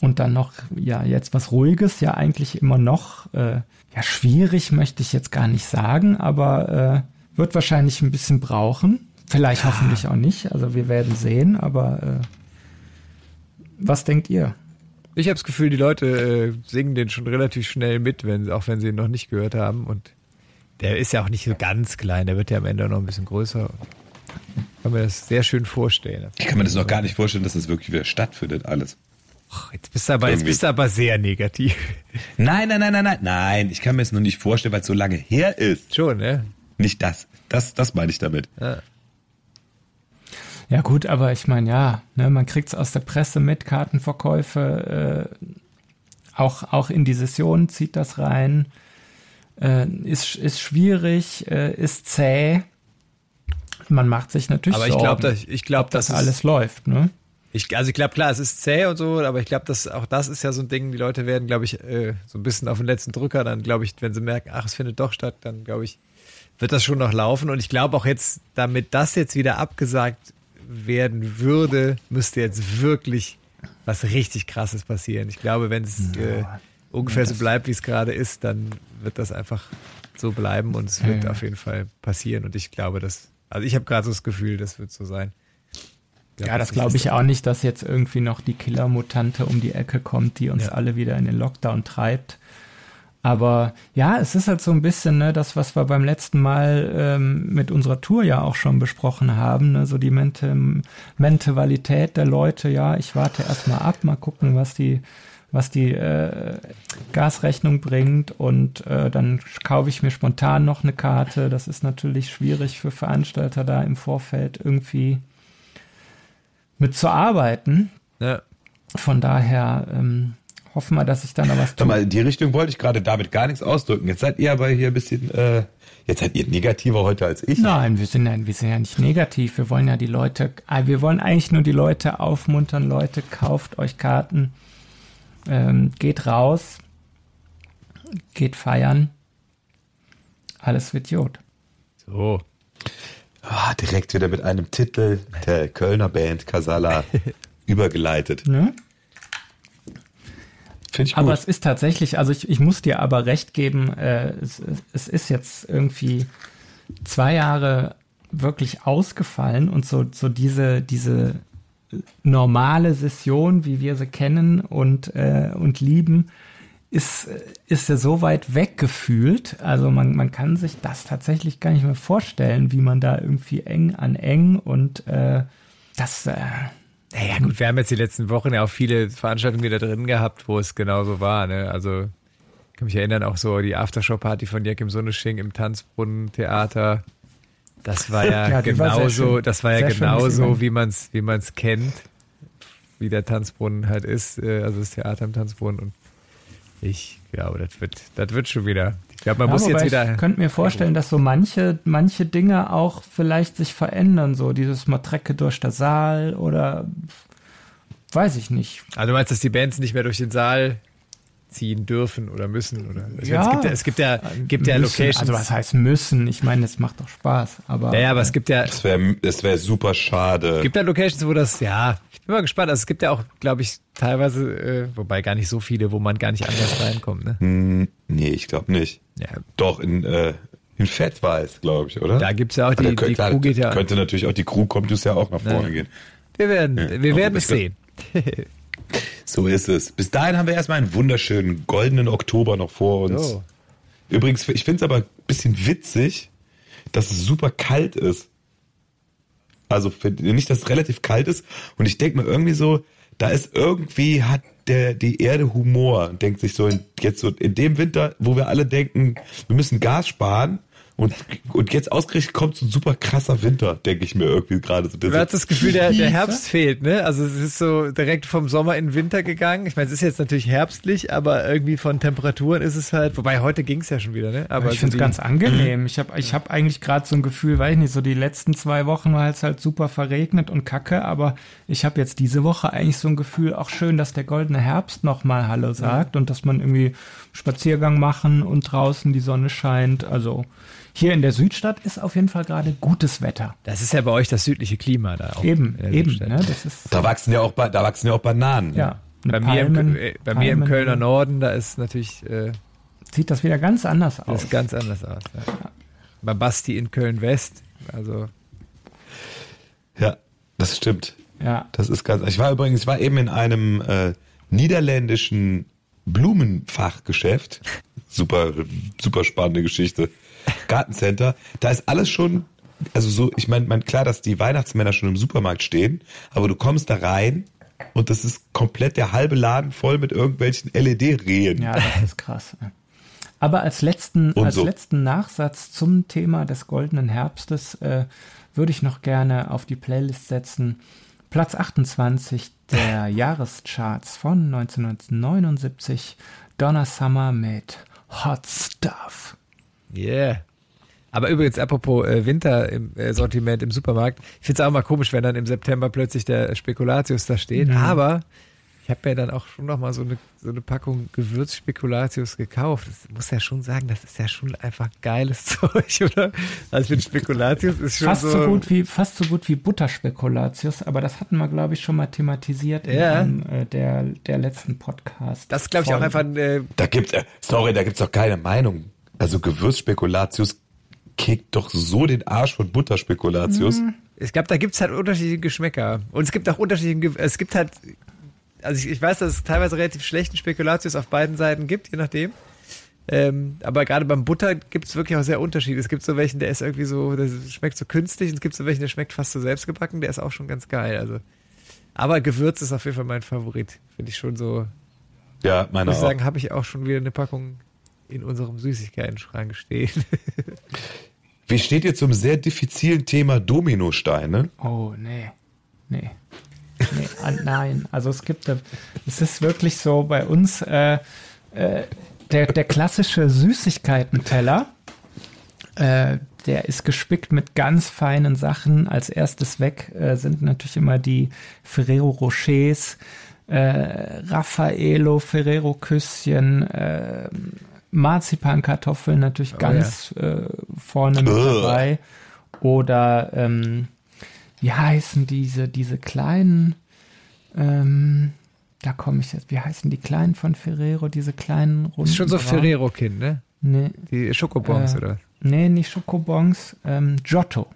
Und dann noch, ja, jetzt was Ruhiges, ja eigentlich immer noch, äh, ja, schwierig möchte ich jetzt gar nicht sagen, aber äh, wird wahrscheinlich ein bisschen brauchen. Vielleicht hoffentlich auch nicht, also wir werden sehen, aber äh, was denkt ihr? Ich habe das Gefühl, die Leute äh, singen den schon relativ schnell mit, wenn, auch wenn sie ihn noch nicht gehört haben. Und der ist ja auch nicht so ganz klein, der wird ja am Ende noch ein bisschen größer. Ich kann mir das sehr schön vorstellen. Ich kann mir das noch gar nicht vorstellen, dass das wirklich wieder stattfindet, alles. Jetzt bist du aber, jetzt bist du aber sehr negativ. Nein, nein, nein, nein, nein. Nein, ich kann mir es nur nicht vorstellen, weil es so lange her ist. Schon, ne? Nicht das. Das, das meine ich damit. Ja. Ja gut, aber ich meine, ja, ne, man kriegt es aus der Presse mit, Kartenverkäufe, äh, auch, auch in die Session zieht das rein, äh, ist, ist schwierig, äh, ist zäh. Man macht sich natürlich Sorgen. Aber ich glaube, ich, ich glaub, dass das alles ist, läuft, ne? Ich, also ich glaube, klar, es ist zäh und so, aber ich glaube, dass auch das ist ja so ein Ding, die Leute werden, glaube ich, äh, so ein bisschen auf den letzten Drücker, dann glaube ich, wenn sie merken, ach, es findet doch statt, dann glaube ich, wird das schon noch laufen. Und ich glaube auch jetzt, damit das jetzt wieder abgesagt werden würde, müsste jetzt wirklich was richtig Krasses passieren. Ich glaube, wenn es äh, ungefähr so bleibt, wie es gerade ist, dann wird das einfach so bleiben und es wird ja, ja. auf jeden Fall passieren. Und ich glaube, dass, also ich habe gerade so das Gefühl, das wird so sein. Ja, ja, das glaube ich auch nicht, dass jetzt irgendwie noch die Killer-Mutante um die Ecke kommt, die uns ja. alle wieder in den Lockdown treibt. Aber ja, es ist halt so ein bisschen, ne, das, was wir beim letzten Mal ähm, mit unserer Tour ja auch schon besprochen haben, ne, so die Mente- Mentalität der Leute, ja, ich warte erstmal ab, mal gucken, was die, was die äh, Gasrechnung bringt und äh, dann kaufe ich mir spontan noch eine Karte. Das ist natürlich schwierig für Veranstalter da im Vorfeld irgendwie mit zu arbeiten. Ja. Von daher ähm, hoffen wir, dass ich dann aber was tue. Mal, in die Richtung wollte ich gerade damit gar nichts ausdrücken. Jetzt seid ihr aber hier ein bisschen, äh, jetzt seid ihr negativer heute als ich. Nein, wir sind, nein, wir sind ja nicht negativ. Wir wollen ja die Leute, wir wollen eigentlich nur die Leute aufmuntern. Leute, kauft euch Karten, ähm, geht raus, geht feiern. Alles wird gut. So. Ah, direkt wieder mit einem Titel der Kölner Band Casala übergeleitet. Ne? Finde ich gut. Aber es ist tatsächlich, also ich, ich muss dir aber recht geben, äh, es, es ist jetzt irgendwie zwei Jahre wirklich ausgefallen und so, so diese, diese normale Session, wie wir sie kennen und, äh, und lieben, ist, ist ja so weit weggefühlt. Also man, man kann sich das tatsächlich gar nicht mehr vorstellen, wie man da irgendwie eng an eng und äh, das... Äh, naja gut, wir haben jetzt die letzten Wochen ja auch viele Veranstaltungen wieder drin gehabt, wo es genauso war. Ne? Also ich kann mich erinnern, auch so die Aftershow-Party von Joachim Sonnesching im Tanzbrunnen-Theater. Das war ja, ja genauso, war das war ja sehr genauso, wie man es wie man's kennt, wie der Tanzbrunnen halt ist, also das Theater im Tanzbrunnen. Und ich glaube, das wird, das wird schon wieder. Ich glaube, man ja, muss jetzt wieder. Ich könnte mir vorstellen, dass so manche, manche Dinge auch vielleicht sich verändern, so dieses Matrecke durch den Saal oder weiß ich nicht. Also du meinst, dass die Bands nicht mehr durch den Saal ziehen dürfen oder müssen oder? Also ja, es gibt ja, es gibt ja, gibt ja Locations. Also was heißt müssen? Ich meine, es macht doch Spaß, aber. Naja, aber es gibt ja. Es wäre, es wäre super schade. Es gibt ja Locations, wo das, ja, ich bin mal gespannt. Also es gibt ja auch, glaube ich, teilweise, äh, wobei gar nicht so viele, wo man gar nicht anders reinkommt, ne? Hm, nee, ich glaube nicht. Ja. Doch, in, äh, in Fett war es, glaube ich, oder? Da gibt's ja auch die, könnt, die Crew geht ja. Könnte natürlich auch die Crew kommt, es ja auch nach vorne ja. gehen. Wir werden, ja. wir werden es sehen. So ist es. Bis dahin haben wir erstmal einen wunderschönen goldenen Oktober noch vor uns. Oh. Übrigens, ich finde es aber ein bisschen witzig, dass es super kalt ist. Also nicht, dass es relativ kalt ist. Und ich denke mir irgendwie so, da ist irgendwie, hat der die Erde Humor. Und denkt sich so, in, jetzt so in dem Winter, wo wir alle denken, wir müssen Gas sparen. Und, und jetzt ausgerechnet kommt so ein super krasser Winter, denke ich mir irgendwie gerade. So du hast das Gefühl, der, der Herbst fehlt, ne? Also es ist so direkt vom Sommer in den Winter gegangen. Ich meine, es ist jetzt natürlich herbstlich, aber irgendwie von Temperaturen ist es halt, wobei heute ging es ja schon wieder, ne? Aber ich also finde es ganz angenehm. Ich habe ich hab eigentlich gerade so ein Gefühl, weiß ich nicht, so die letzten zwei Wochen war es halt super verregnet und kacke, aber ich habe jetzt diese Woche eigentlich so ein Gefühl, auch schön, dass der goldene Herbst nochmal Hallo sagt und dass man irgendwie Spaziergang machen und draußen die Sonne scheint, also... Hier in der Südstadt ist auf jeden Fall gerade gutes Wetter. Das ist ja bei euch das südliche Klima da auch. Eben, eben. Ne? Das ist da, wachsen ja auch, da wachsen ja auch Bananen. Ja, ne? Bei, Palmen, mir, im, bei mir im Kölner Norden, da ist natürlich... Äh, sieht das wieder ganz anders aus. Sieht ganz anders aus. Ja. Ja. Bei Basti in Köln-West. Also. Ja, das stimmt. Ja. Das ist ganz... Ich war übrigens, ich war eben in einem äh, niederländischen Blumenfachgeschäft. Super, super spannende Geschichte. Gartencenter, da ist alles schon, also so, ich meine, mein, klar, dass die Weihnachtsmänner schon im Supermarkt stehen, aber du kommst da rein Und das ist komplett der halbe Laden voll mit irgendwelchen L E D-Rehen. Ja, das ist krass. Aber als letzten, als so. letzten Nachsatz zum Thema des goldenen Herbstes äh, würde ich noch gerne auf die Playlist setzen. Platz achtundzwanzig der Jahrescharts von neunzehnhundertneunundsiebzig. Donna Summer mit Hot Stuff. Yeah. Aber übrigens, apropos äh, Winter im äh, Sortiment im Supermarkt, ich finde es auch mal komisch, wenn dann im September plötzlich der Spekulatius da steht. Mhm. Aber ich habe mir dann auch schon nochmal so eine, so eine Packung Gewürzspekulatius gekauft. Das muss ja schon sagen, das ist ja schon einfach geiles Zeug, oder? Also mit Spekulatius ist schon fast so, so gut wie, fast so gut wie Butterspekulatius, aber das hatten wir, glaube ich, schon mal thematisiert in ja. einem äh, der, der letzten Podcast. Das glaube ich auch einfach... Äh, da gibt's, äh, sorry, da gibt es doch keine Meinung. Also Gewürzspekulatius kickt doch so den Arsch von Butterspekulatius. Ich glaube, da gibt es halt unterschiedliche Geschmäcker. Und es gibt auch unterschiedliche, es gibt halt, also ich, ich weiß, dass es teilweise relativ schlechten Spekulatius auf beiden Seiten gibt, je nachdem. Ähm, aber gerade beim Butter gibt es wirklich auch sehr Unterschiede. Es gibt so welchen, der ist irgendwie so, der schmeckt so künstlich, und es gibt so welchen, der schmeckt fast so selbstgebacken, der ist auch schon ganz geil. Also. Aber Gewürz ist auf jeden Fall mein Favorit. Finde ich schon so. Ja, meine auch. Muss ich sagen, habe ich auch schon wieder eine Packung in unserem Süßigkeiten-Schrank stehen. Wie steht ihr zum sehr diffizilen Thema Dominosteine? Oh, nee. Nee. nee ah, nein. Also es gibt, es ist wirklich so bei uns äh, äh, der, der klassische Süßigkeitenteller, äh, der ist gespickt mit ganz feinen Sachen. Als erstes weg äh, sind natürlich immer die Ferrero Rochers, äh, Raffaello, Ferrero Küsschen, äh, Marzipankartoffeln natürlich oh, ganz ja. äh, vorne mit dabei. Oder ähm, wie heißen diese, diese kleinen, ähm, da komme ich jetzt, wie heißen die kleinen von Ferrero, diese kleinen runden? Das ist schon so Ferrero-Kind, ne? Nee. Die Schokobons, äh, oder? Nee, nicht Schokobons, ähm, Giotto.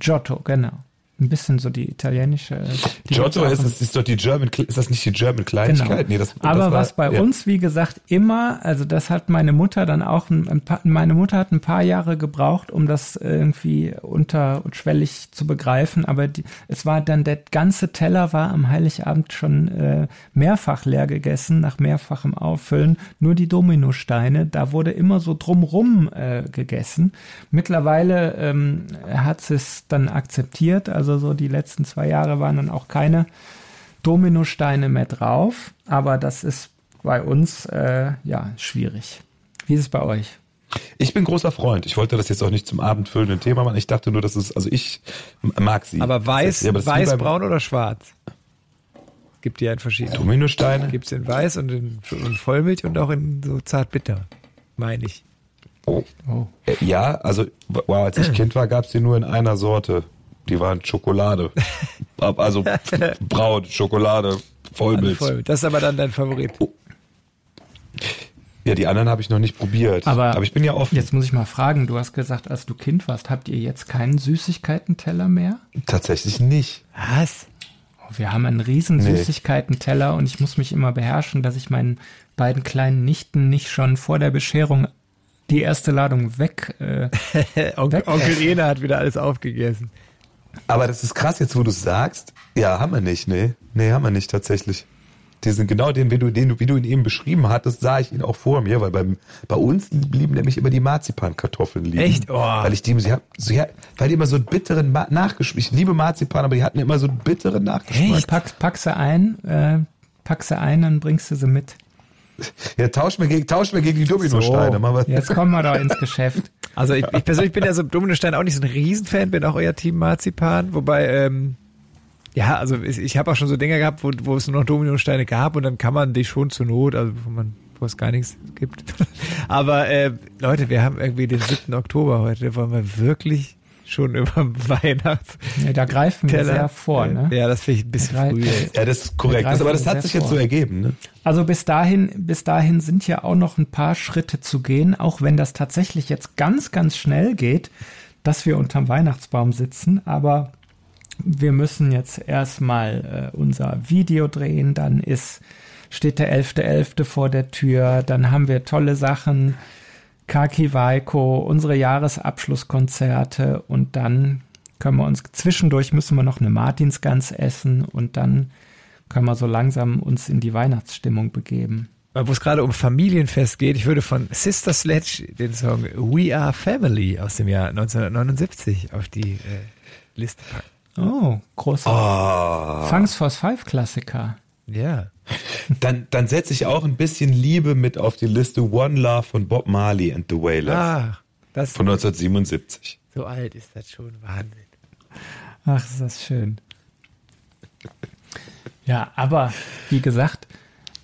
Giotto, genau. Ein bisschen so die italienische. Die Giotto ist, ist, ist doch die German, ist das nicht die German Kleinigkeit? Genau. Nee, das, aber das war, was bei ja. uns, wie gesagt, immer, also das hat meine Mutter dann auch, ein paar, meine Mutter hat ein paar Jahre gebraucht, um das irgendwie unterschwellig zu begreifen, aber die, es war dann, der ganze Teller war am Heiligabend schon äh, mehrfach leer gegessen, nach mehrfachem Auffüllen, nur die Dominosteine, da wurde immer so drumrum äh, gegessen. Mittlerweile ähm, hat sie es dann akzeptiert, also so die letzten zwei Jahre waren dann auch keine Dominosteine mehr drauf, aber das ist bei uns äh, ja schwierig. Wie ist es bei euch? Ich bin großer Freund. Ich wollte das jetzt auch nicht zum abendfüllenden Thema machen. Ich dachte nur, dass es, also ich mag sie. Aber weiß, das heißt, aber weiß, braun oder schwarz? Gibt die ja in verschiedenen. Dominosteine? Gibt es in weiß und in, in Vollmilch und auch in so zartbitter, meine ich. Oh. oh. Ja, also wow, als ich Kind war, gab es die nur in einer Sorte. Die waren Schokolade. Also Braun, Schokolade, Vollmilch. Das ist aber dann dein Favorit. Oh. Ja, die anderen habe ich noch nicht probiert. Aber, aber ich bin ja offen. Jetzt muss ich mal fragen, du hast gesagt, als du Kind warst, habt ihr jetzt keinen Süßigkeitenteller mehr? Tatsächlich nicht. Was? Oh, wir haben einen riesen nee. Süßigkeitenteller und ich muss mich immer beherrschen, dass ich meinen beiden kleinen Nichten nicht schon vor der Bescherung die erste Ladung weg... Äh, weg Onkel Ene hat wieder alles aufgegessen. Aber das ist krass, jetzt wo du es sagst. Ja, haben wir nicht, nee. Nee, haben wir nicht tatsächlich. Die sind genau den, wie du, den, wie du ihn eben beschrieben hattest, sah ich ihn auch vor mir, weil beim, bei uns blieben nämlich immer die Marzipankartoffeln liegen. Echt? Oh. Weil ich die, sie, sie, weil die immer so einen bitteren Nachgeschmack, ich liebe Marzipan, aber die hatten immer so einen bitteren Nachgeschmack. Echt? Pack, pack sie ein, äh, pack sie ein, dann bringst du sie mit. Ja, tausch mir gegen, tausch mir gegen die Dominosteine. So, jetzt kommen wir doch ins Geschäft. Also ich, ich persönlich bin ja so Dominostein auch nicht so ein Riesenfan, bin auch eher Team Marzipan. Wobei, ähm, ja, also ich, ich habe auch schon so Dinger gehabt, wo, wo es nur noch Dominosteine gab und dann kann man die schon zur Not, also wo, man, wo es gar nichts gibt. Aber äh, Leute, wir haben irgendwie den siebten Oktober heute, wollen wir wirklich schon über Weihnachts. Ja, da greifen wir Teller. sehr vor, ne? Ja, das finde ich ein bisschen früh. Jetzt. Ja, das ist korrekt. Das, aber das hat sich vor. jetzt so ergeben, ne? Also bis dahin, bis dahin sind ja auch noch ein paar Schritte zu gehen, auch wenn das tatsächlich jetzt ganz, ganz schnell geht, dass wir unterm Weihnachtsbaum sitzen, aber wir müssen jetzt erstmal äh, unser Video drehen, dann ist, steht der elfter elfter vor der Tür, dann haben wir tolle Sachen, Kaki Waiko, unsere Jahresabschlusskonzerte und dann können wir uns, zwischendurch müssen wir noch eine Martinsgans essen und dann können wir so langsam uns in die Weihnachtsstimmung begeben. Wo es gerade um Familienfest geht, ich würde von Sister Sledge den Song We Are Family aus dem Jahr neunzehnhundertneunundsiebzig auf die äh, Liste packen. Oh, großartig. Oh. Thanks for Five Klassiker. Ja. Dann, dann setze ich auch ein bisschen Liebe mit auf die Liste One Love von Bob Marley and the Wailers. Ah, das von neunzehnhundertsiebenundsiebzig. So alt ist das schon, Wahnsinn. Ach, ist das schön. Ja, aber wie gesagt,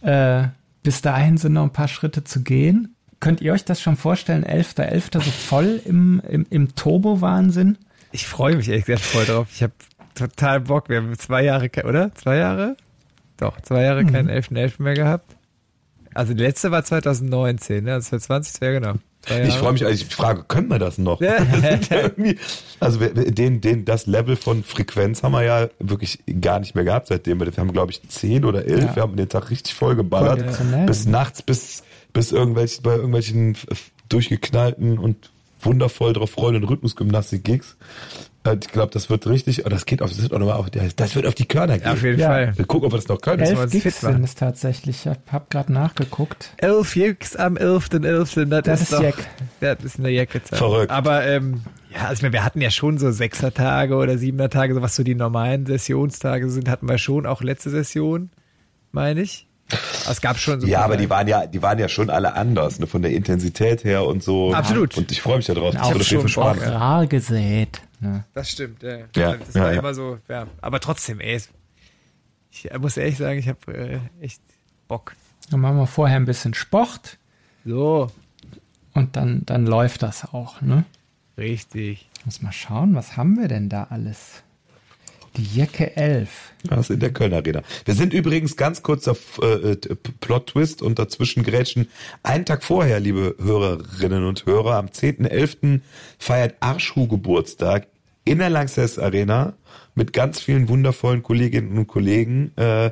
äh, bis dahin sind noch ein paar Schritte zu gehen. Könnt ihr euch das schon vorstellen? elfter elfter so voll im, im, im Turbo-Wahnsinn? Ich freue mich ehrlich gesagt voll drauf. Ich habe total Bock. Wir haben zwei Jahre, oder? Zwei Jahre? Doch, zwei Jahre mhm. keinen elfter elfter mehr gehabt. Also die letzte war zwanzig neunzehn, ne? Also zwanzig zwanzig, ja genau. Ich freue mich, also ich frage, können wir das noch? Ja. Das ja also den, den, das Level von Frequenz haben wir ja wirklich gar nicht mehr gehabt seitdem. Wir haben, glaube ich, zehn oder elf, ja. Wir haben den Tag richtig voll geballert. Ja. Bis nachts, bis, bis irgendwelche, bei irgendwelchen durchgeknallten und wundervoll drauf freuen und Rhythmusgymnastik-Gigs. Ich glaube, das wird richtig, das geht auf, das wird auch nochmal auf, das wird auf die Körner gehen. Auf jeden ja. Fall. Wir gucken, ob wir das noch können. Elf Gigs sind es tatsächlich. Ich habe gerade nachgeguckt. Elf Gigs am elfter elfter Das, das ist doch, Jack. Das ist eine Jacke-Zeit. Verrückt. Aber, ähm, ja, also ich meine, wir hatten ja schon so Sechser-Tage oder Siebener-Tage, so was so die normalen Sessionstage sind, hatten wir schon auch letzte Session, meine ich. Es gab schon so ja, aber die waren ja, die waren ja schon alle anders, ne? Von der Intensität her und so. Absolut. Und ich freue mich ja drauf. Ich habe schon Bock, ja. Rar gesät. Ja. Das stimmt. Ja. Ja, das war ja, ja. immer so. Ja. Aber trotzdem, ey, ich muss ehrlich sagen, ich habe äh, echt Bock. Dann machen wir vorher ein bisschen Sport. So. Und dann, dann läuft das auch, ne? Richtig. Ich muss mal schauen, was haben wir denn da alles? Die Jacke elf. Das in der Kölner Arena. Wir sind übrigens ganz kurzer äh, Plot-Twist und dazwischen grätschen. Einen Tag vorher, liebe Hörerinnen und Hörer, am zehnter elfter feiert Arschhu Geburtstag in der Lanxess Arena mit ganz vielen wundervollen Kolleginnen und Kollegen. Äh,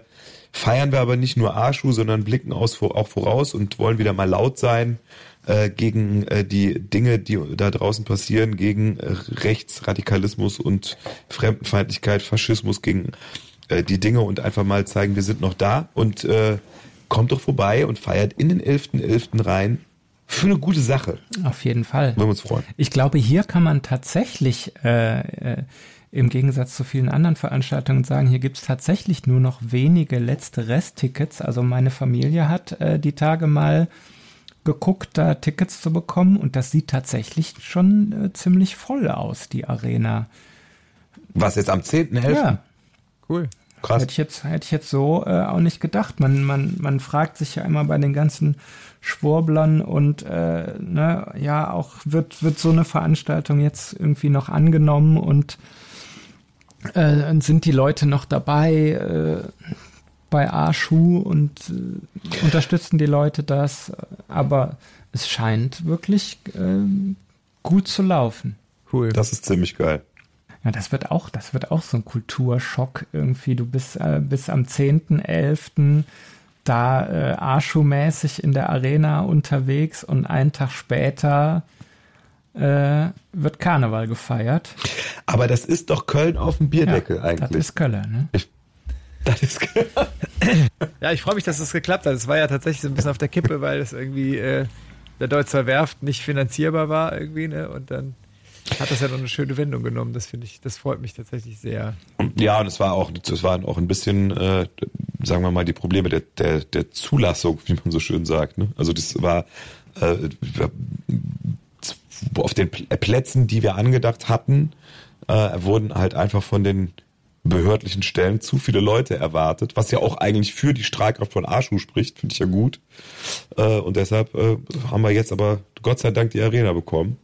feiern wir aber nicht nur Arschhu, sondern blicken aus, auch voraus und wollen wieder mal laut sein äh, gegen äh, die Dinge, die da draußen passieren, gegen äh, Rechtsradikalismus und Fremdenfeindlichkeit, Faschismus, gegen äh, die Dinge und einfach mal zeigen, wir sind noch da und äh, kommt doch vorbei und feiert in den elfter elfter rein für eine gute Sache. Auf jeden Fall. Würden wir uns freuen. Ich glaube, hier kann man tatsächlich äh, äh, im Gegensatz zu vielen anderen Veranstaltungen sagen, hier gibt es tatsächlich nur noch wenige letzte Resttickets. Also meine Familie hat äh, die Tage mal geguckt, da Tickets zu bekommen und das sieht tatsächlich schon äh, ziemlich voll aus, die Arena. Was jetzt am zehnter elfter? Ja. Cool. Krass. Hätte ich jetzt, hätte ich jetzt so äh, auch nicht gedacht. Man, man, man fragt sich ja immer bei den ganzen Schwurblern und äh, ne, ja, auch wird, wird so eine Veranstaltung jetzt irgendwie noch angenommen und Äh, sind die Leute noch dabei äh, bei Arschhu und äh, unterstützen die Leute das? Aber es scheint wirklich äh, gut zu laufen. Cool. Das ist ziemlich geil. Ja, das wird auch, das wird auch so ein Kulturschock irgendwie. Du bist äh, bis am zehnter elfter da äh, Arschhu-mäßig in der Arena unterwegs und einen Tag später wird Karneval gefeiert. Aber das ist doch Köln auf dem Bierdeckel ja, eigentlich. Das ist Köln, ne? Ich, das ist Köln. Ja, ich freue mich, dass das geklappt hat. Es war ja tatsächlich so ein bisschen auf der Kippe, weil es irgendwie äh, der Deutzer Werft nicht finanzierbar war irgendwie, ne? Und dann hat das ja noch eine schöne Wendung genommen. Das finde ich, das freut mich tatsächlich sehr. Ja, und es war auch, es waren auch ein bisschen, äh, sagen wir mal, die Probleme der, der, der Zulassung, wie man so schön sagt, ne? Also das war äh, auf den Plätzen, die wir angedacht hatten, äh, wurden halt einfach von den behördlichen Stellen zu viele Leute erwartet, was ja auch eigentlich für die Strahlkraft von Arschhu spricht, finde ich ja gut. Äh, und deshalb äh, haben wir jetzt aber Gott sei Dank die Arena bekommen.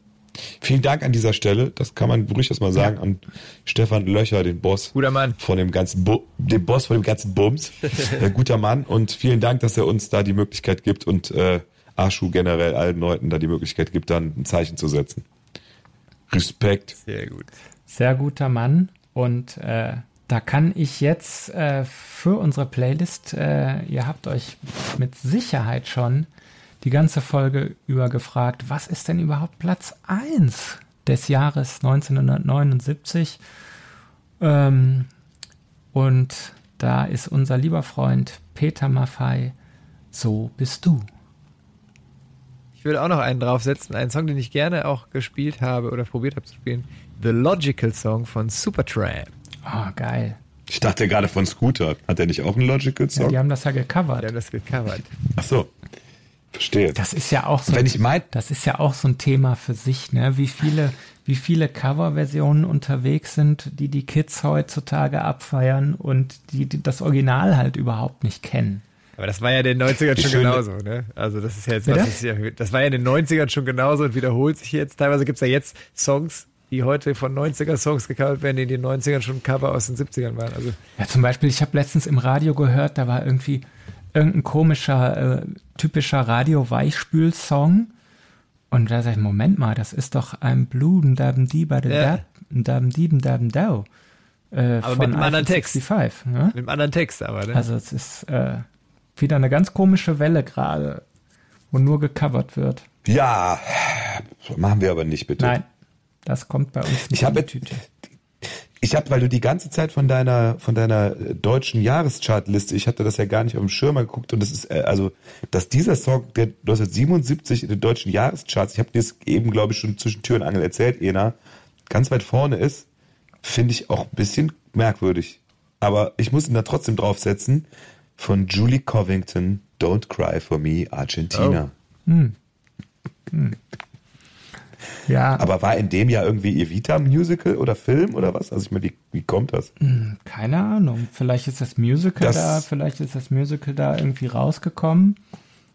Vielen Dank an dieser Stelle, das kann man ruhig erstmal sagen, an Stefan Löcher, den Boss. Guter Mann. Von dem ganzen Bu- den Boss von dem ganzen Bums. Äh, guter Mann und vielen Dank, dass er uns da die Möglichkeit gibt und äh, Arschhu generell allen Leuten da die Möglichkeit gibt, dann ein Zeichen zu setzen. Respekt. Sehr gut. Sehr guter Mann. Und äh, da kann ich jetzt äh, für unsere Playlist, äh, ihr habt euch mit Sicherheit schon die ganze Folge über gefragt, was ist denn überhaupt Platz eins des Jahres neunzehnhundertneunundsiebzig? Ähm, und Da ist unser lieber Freund Peter Maffay, So bist du. Ich würde auch noch einen draufsetzen, einen Song, den ich gerne auch gespielt habe oder probiert habe zu spielen. The Logical Song von Supertramp. Ah, oh, geil. Ich dachte gerade von Scooter. Hat der nicht auch einen Logical Song? Ja, die haben das ja gecovert. Die haben das gecovert. Ach so. Verstehe. Das ist ja auch so, wenn ich mein, das ist ja auch so ein Thema für sich, ne? Wie viele, wie viele Coverversionen unterwegs sind, die die Kids heutzutage abfeiern und die, die das Original halt überhaupt nicht kennen. Aber das war ja in den neunzigern schon genauso, ne? Also das ist ja jetzt, was ist ja, das war ja in den neunzigern schon genauso und wiederholt sich jetzt. Teilweise gibt's ja jetzt Songs, die heute von neunziger-Songs gecovert werden, die in den neunzigern schon Cover aus den siebzigern waren. Also ja, zum Beispiel, ich habe letztens im Radio gehört, da war irgendwie irgendein komischer, äh, typischer Radio-Weichspül-Song. Und da sag ich, Moment mal, das ist doch ein Bluden dabben die bei der dabben dieben dabben dau. Aber mit einem anderen Text. Ne? Mit einem anderen Text aber, ne? Also es ist äh, wieder eine ganz komische Welle gerade, wo nur gecovert wird. Ja, machen wir aber nicht, bitte. Nein, das kommt bei uns nicht. Ich habe, ich habe, weil du die ganze Zeit von deiner von deiner deutschen Jahreschartliste, ich hatte das ja gar nicht auf dem Schirm geguckt, und das ist also, dass dieser Song, der neunzehnhundertsiebenundsiebzig in den deutschen Jahrescharts, ich habe dir das eben, glaube ich, schon zwischen Tür und Angel erzählt, Ena, ganz weit vorne ist, finde ich auch ein bisschen merkwürdig. Aber ich muss ihn da trotzdem draufsetzen. Von Julie Covington, Don't Cry for Me, Argentina. Oh. Hm. Hm. Ja. Aber war in dem Jahr irgendwie Evita Musical oder Film oder was? Also ich meine, wie, wie kommt das? Hm, keine Ahnung. Vielleicht ist das Musical das, da, vielleicht ist das Musical da irgendwie rausgekommen.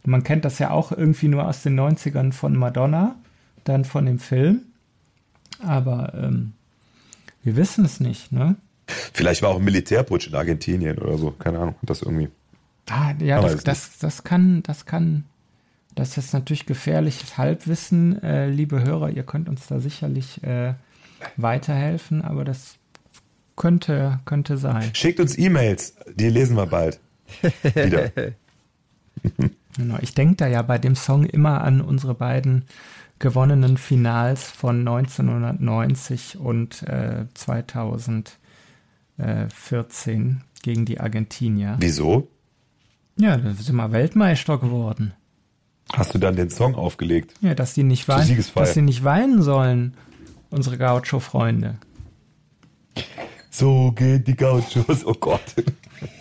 Man kennt das ja auch irgendwie nur aus den neunzigern von Madonna, dann von dem Film. Aber ähm, wir wissen es nicht, ne? Vielleicht war auch ein Militärputsch in Argentinien oder so. Keine Ahnung, das irgendwie. Ah, ja, das, das, das kann, das kann, das ist natürlich gefährliches Halbwissen. Äh, liebe Hörer, ihr könnt uns da sicherlich äh, weiterhelfen, aber das könnte, könnte sein. Schickt uns E-Mails, die lesen wir bald. Wieder. Genau, ich denke da ja bei dem Song immer an unsere beiden gewonnenen Finals von neunzehnhundertneunzig und äh, zweitausend. vierzehn gegen die Argentinier. Wieso? Ja, da sind wir Weltmeister geworden. Hast du dann den Song aufgelegt? Ja, dass die nicht weinen, dass die nicht weinen sollen, unsere Gaucho-Freunde. So gehen die Gauchos, oh Gott.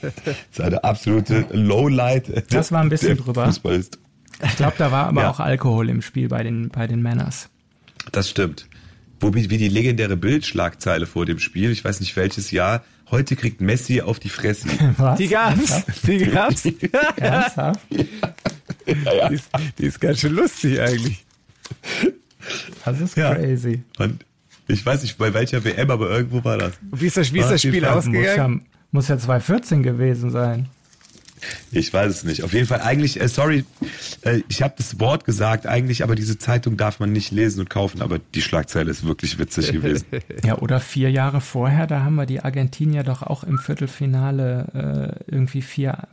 Das ist eine absolute Lowlight. Das war ein bisschen drüber. Ich glaube, da war aber ja auch Alkohol im Spiel bei den, bei den Männers. Das stimmt. Wo, wie die legendäre Bildschlagzeile vor dem Spiel, ich weiß nicht welches Jahr, heute kriegt Messi auf die Fresse. Was? Die gab's, die gab's. Ernsthaft? Ja, ja. Die, ist, die ist ganz schön lustig eigentlich. Das ist ja crazy. Und ich weiß nicht bei welcher W M, aber irgendwo war das. Und wie ist das, wie ist das Spiel ausgegangen? Muss ja, muss ja zweitausendvierzehn gewesen sein. Ich weiß es nicht. Auf jeden Fall eigentlich, äh, sorry, äh, ich habe das Wort gesagt eigentlich, aber diese Zeitung darf man nicht lesen und kaufen, aber die Schlagzeile ist wirklich witzig gewesen. Ja, oder vier Jahre vorher, da haben wir die Argentinier doch auch im Viertelfinale äh, irgendwie vier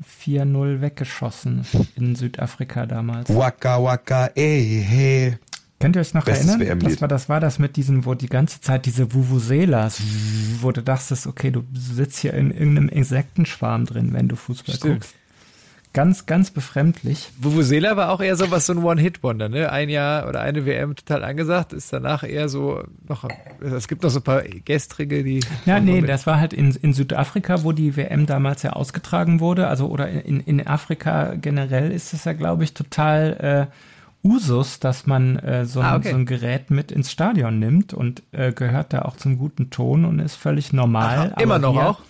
null weggeschossen in Südafrika damals. Waka waka, ey, hey. Könnt ihr euch noch Bestes erinnern? Das war, das war das mit diesen, wo die ganze Zeit diese Vuvuzelas, wo du dachtest, okay, du sitzt hier in irgendeinem Insektenschwarm drin, wenn du Fußball Stimmt. guckst. Ganz, ganz befremdlich. Vuvuzela war auch eher so was, so ein One-Hit-Wonder, ne? Ein Jahr oder eine W M total angesagt, ist danach eher so noch, es gibt noch so ein paar gestrige, die... Ja, nee, das war halt in, in Südafrika, wo die W M damals ja ausgetragen wurde, also oder in, in Afrika generell ist es ja, glaube ich, total äh, Usus, dass man äh, so, ah, okay. so ein Gerät mit ins Stadion nimmt und äh, gehört da auch zum guten Ton und ist völlig normal. Aha, immer noch wir, auch?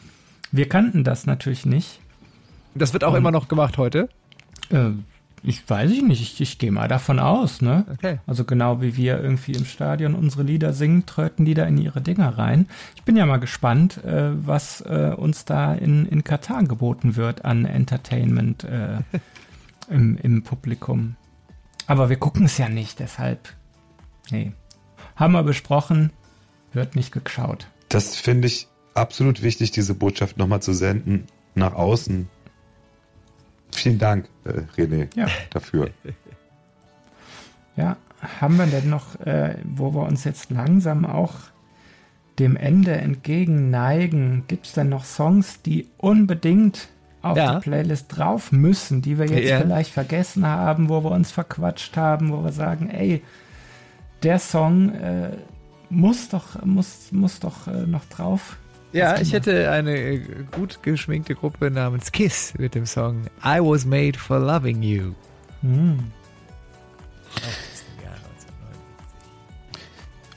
Wir kannten das natürlich nicht. Das wird auch um, immer noch gemacht heute? Äh, ich weiß ich nicht. Ich, ich gehe mal davon aus, ne? Okay. Also genau wie wir irgendwie im Stadion unsere Lieder singen, tröten die da in ihre Dinger rein. Ich bin ja mal gespannt, äh, was äh, uns da in, in Katar geboten wird an Entertainment äh, im, im Publikum. Aber wir gucken es ja nicht, deshalb. Nee. Haben wir besprochen, wird nicht geschaut. Das finde ich absolut wichtig, diese Botschaft nochmal zu senden nach außen. Vielen Dank, äh, René, ja. dafür. Ja, haben wir denn noch, äh, wo wir uns jetzt langsam auch dem Ende entgegen neigen, gibt es denn noch Songs, die unbedingt auf ja. die Playlist drauf müssen, die wir jetzt ja. vielleicht vergessen haben, wo wir uns verquatscht haben, wo wir sagen, ey, der Song äh, muss doch, muss, muss doch äh, noch drauf. Ja, ich hätte eine gut geschminkte Gruppe namens Kiss mit dem Song I Was Made for Loving You. Hm.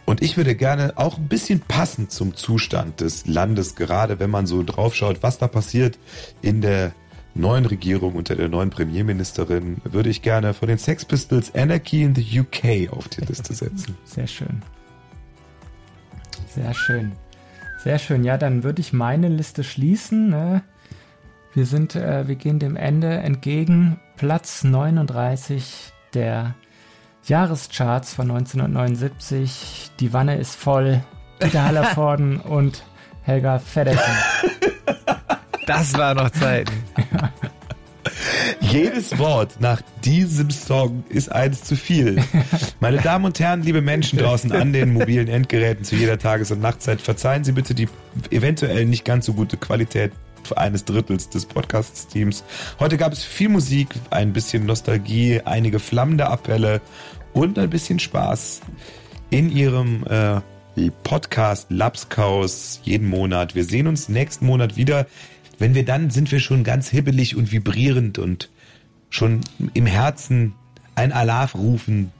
Und ich würde gerne auch ein bisschen passend zum Zustand des Landes, gerade wenn man so drauf schaut, was da passiert in der neuen Regierung unter der neuen Premierministerin, würde ich gerne von den Sex Pistols Anarchy in the U K auf die Liste setzen. Sehr schön. Sehr schön. Sehr schön. Ja, dann würde ich meine Liste schließen. Ne? Wir sind, äh, wir gehen dem Ende entgegen. Platz neununddreißig der Jahrescharts von neunzehnhundertneunundsiebzig. Die Wanne ist voll. Peter Hallervorden und Helga Feddersen. Das war noch Zeiten. Ja. Jedes Wort nach diesem Song ist eins zu viel. Meine Damen und Herren, liebe Menschen draußen an den mobilen Endgeräten zu jeder Tages- und Nachtzeit, verzeihen Sie bitte die eventuell nicht ganz so gute Qualität eines Drittels des Podcast-Teams. Heute gab es viel Musik, ein bisschen Nostalgie, einige flammende Appelle und ein bisschen Spaß in Ihrem äh, Podcast Lapskaus jeden Monat. Wir sehen uns nächsten Monat wieder. Wenn wir dann, sind wir schon ganz hibbelig und vibrierend und schon im Herzen ein Alarv rufend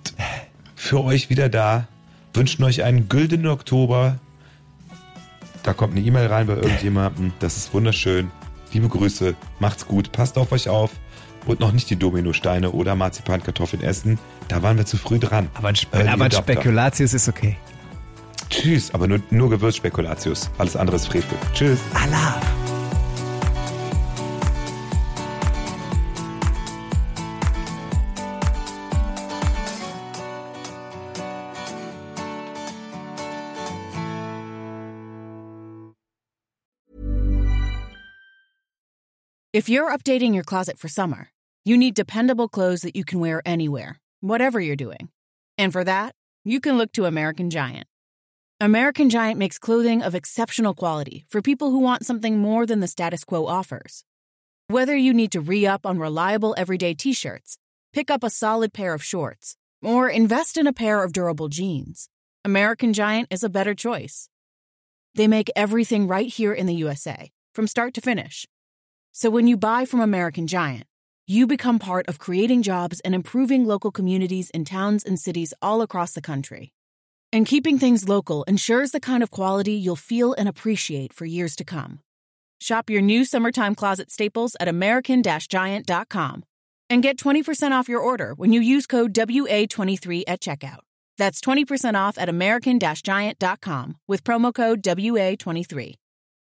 für euch wieder da. Wünschen euch einen güldenen Oktober. Da kommt eine E-Mail rein bei irgendjemandem. Das ist wunderschön. Liebe Grüße. Macht's gut. Passt auf euch auf. Und noch nicht die Dominosteine oder Marzipankartoffeln essen. Da waren wir zu früh dran. Aber ein, Spe- aber ein Spekulatius ist okay. Tschüss. Aber nur, nur Gewürzspekulatius. Alles andere ist Frevel. Tschüss. Allah. If you're updating your closet for summer, you need dependable clothes that you can wear anywhere, whatever you're doing. And for that, you can look to American Giant. American Giant makes clothing of exceptional quality for people who want something more than the status quo offers. Whether you need to re-up on reliable everyday t-shirts, pick up a solid pair of shorts, or invest in a pair of durable jeans, American Giant is a better choice. They make everything right here in the U S A, from start to finish. So when you buy from American Giant, you become part of creating jobs and improving local communities in towns and cities all across the country. And keeping things local ensures the kind of quality you'll feel and appreciate for years to come. Shop your new summertime closet staples at american dash giant dot com and get twenty percent off your order when you use code W A twenty-three at checkout. That's twenty percent off at american dash giant dot com with promo code W A twenty-three.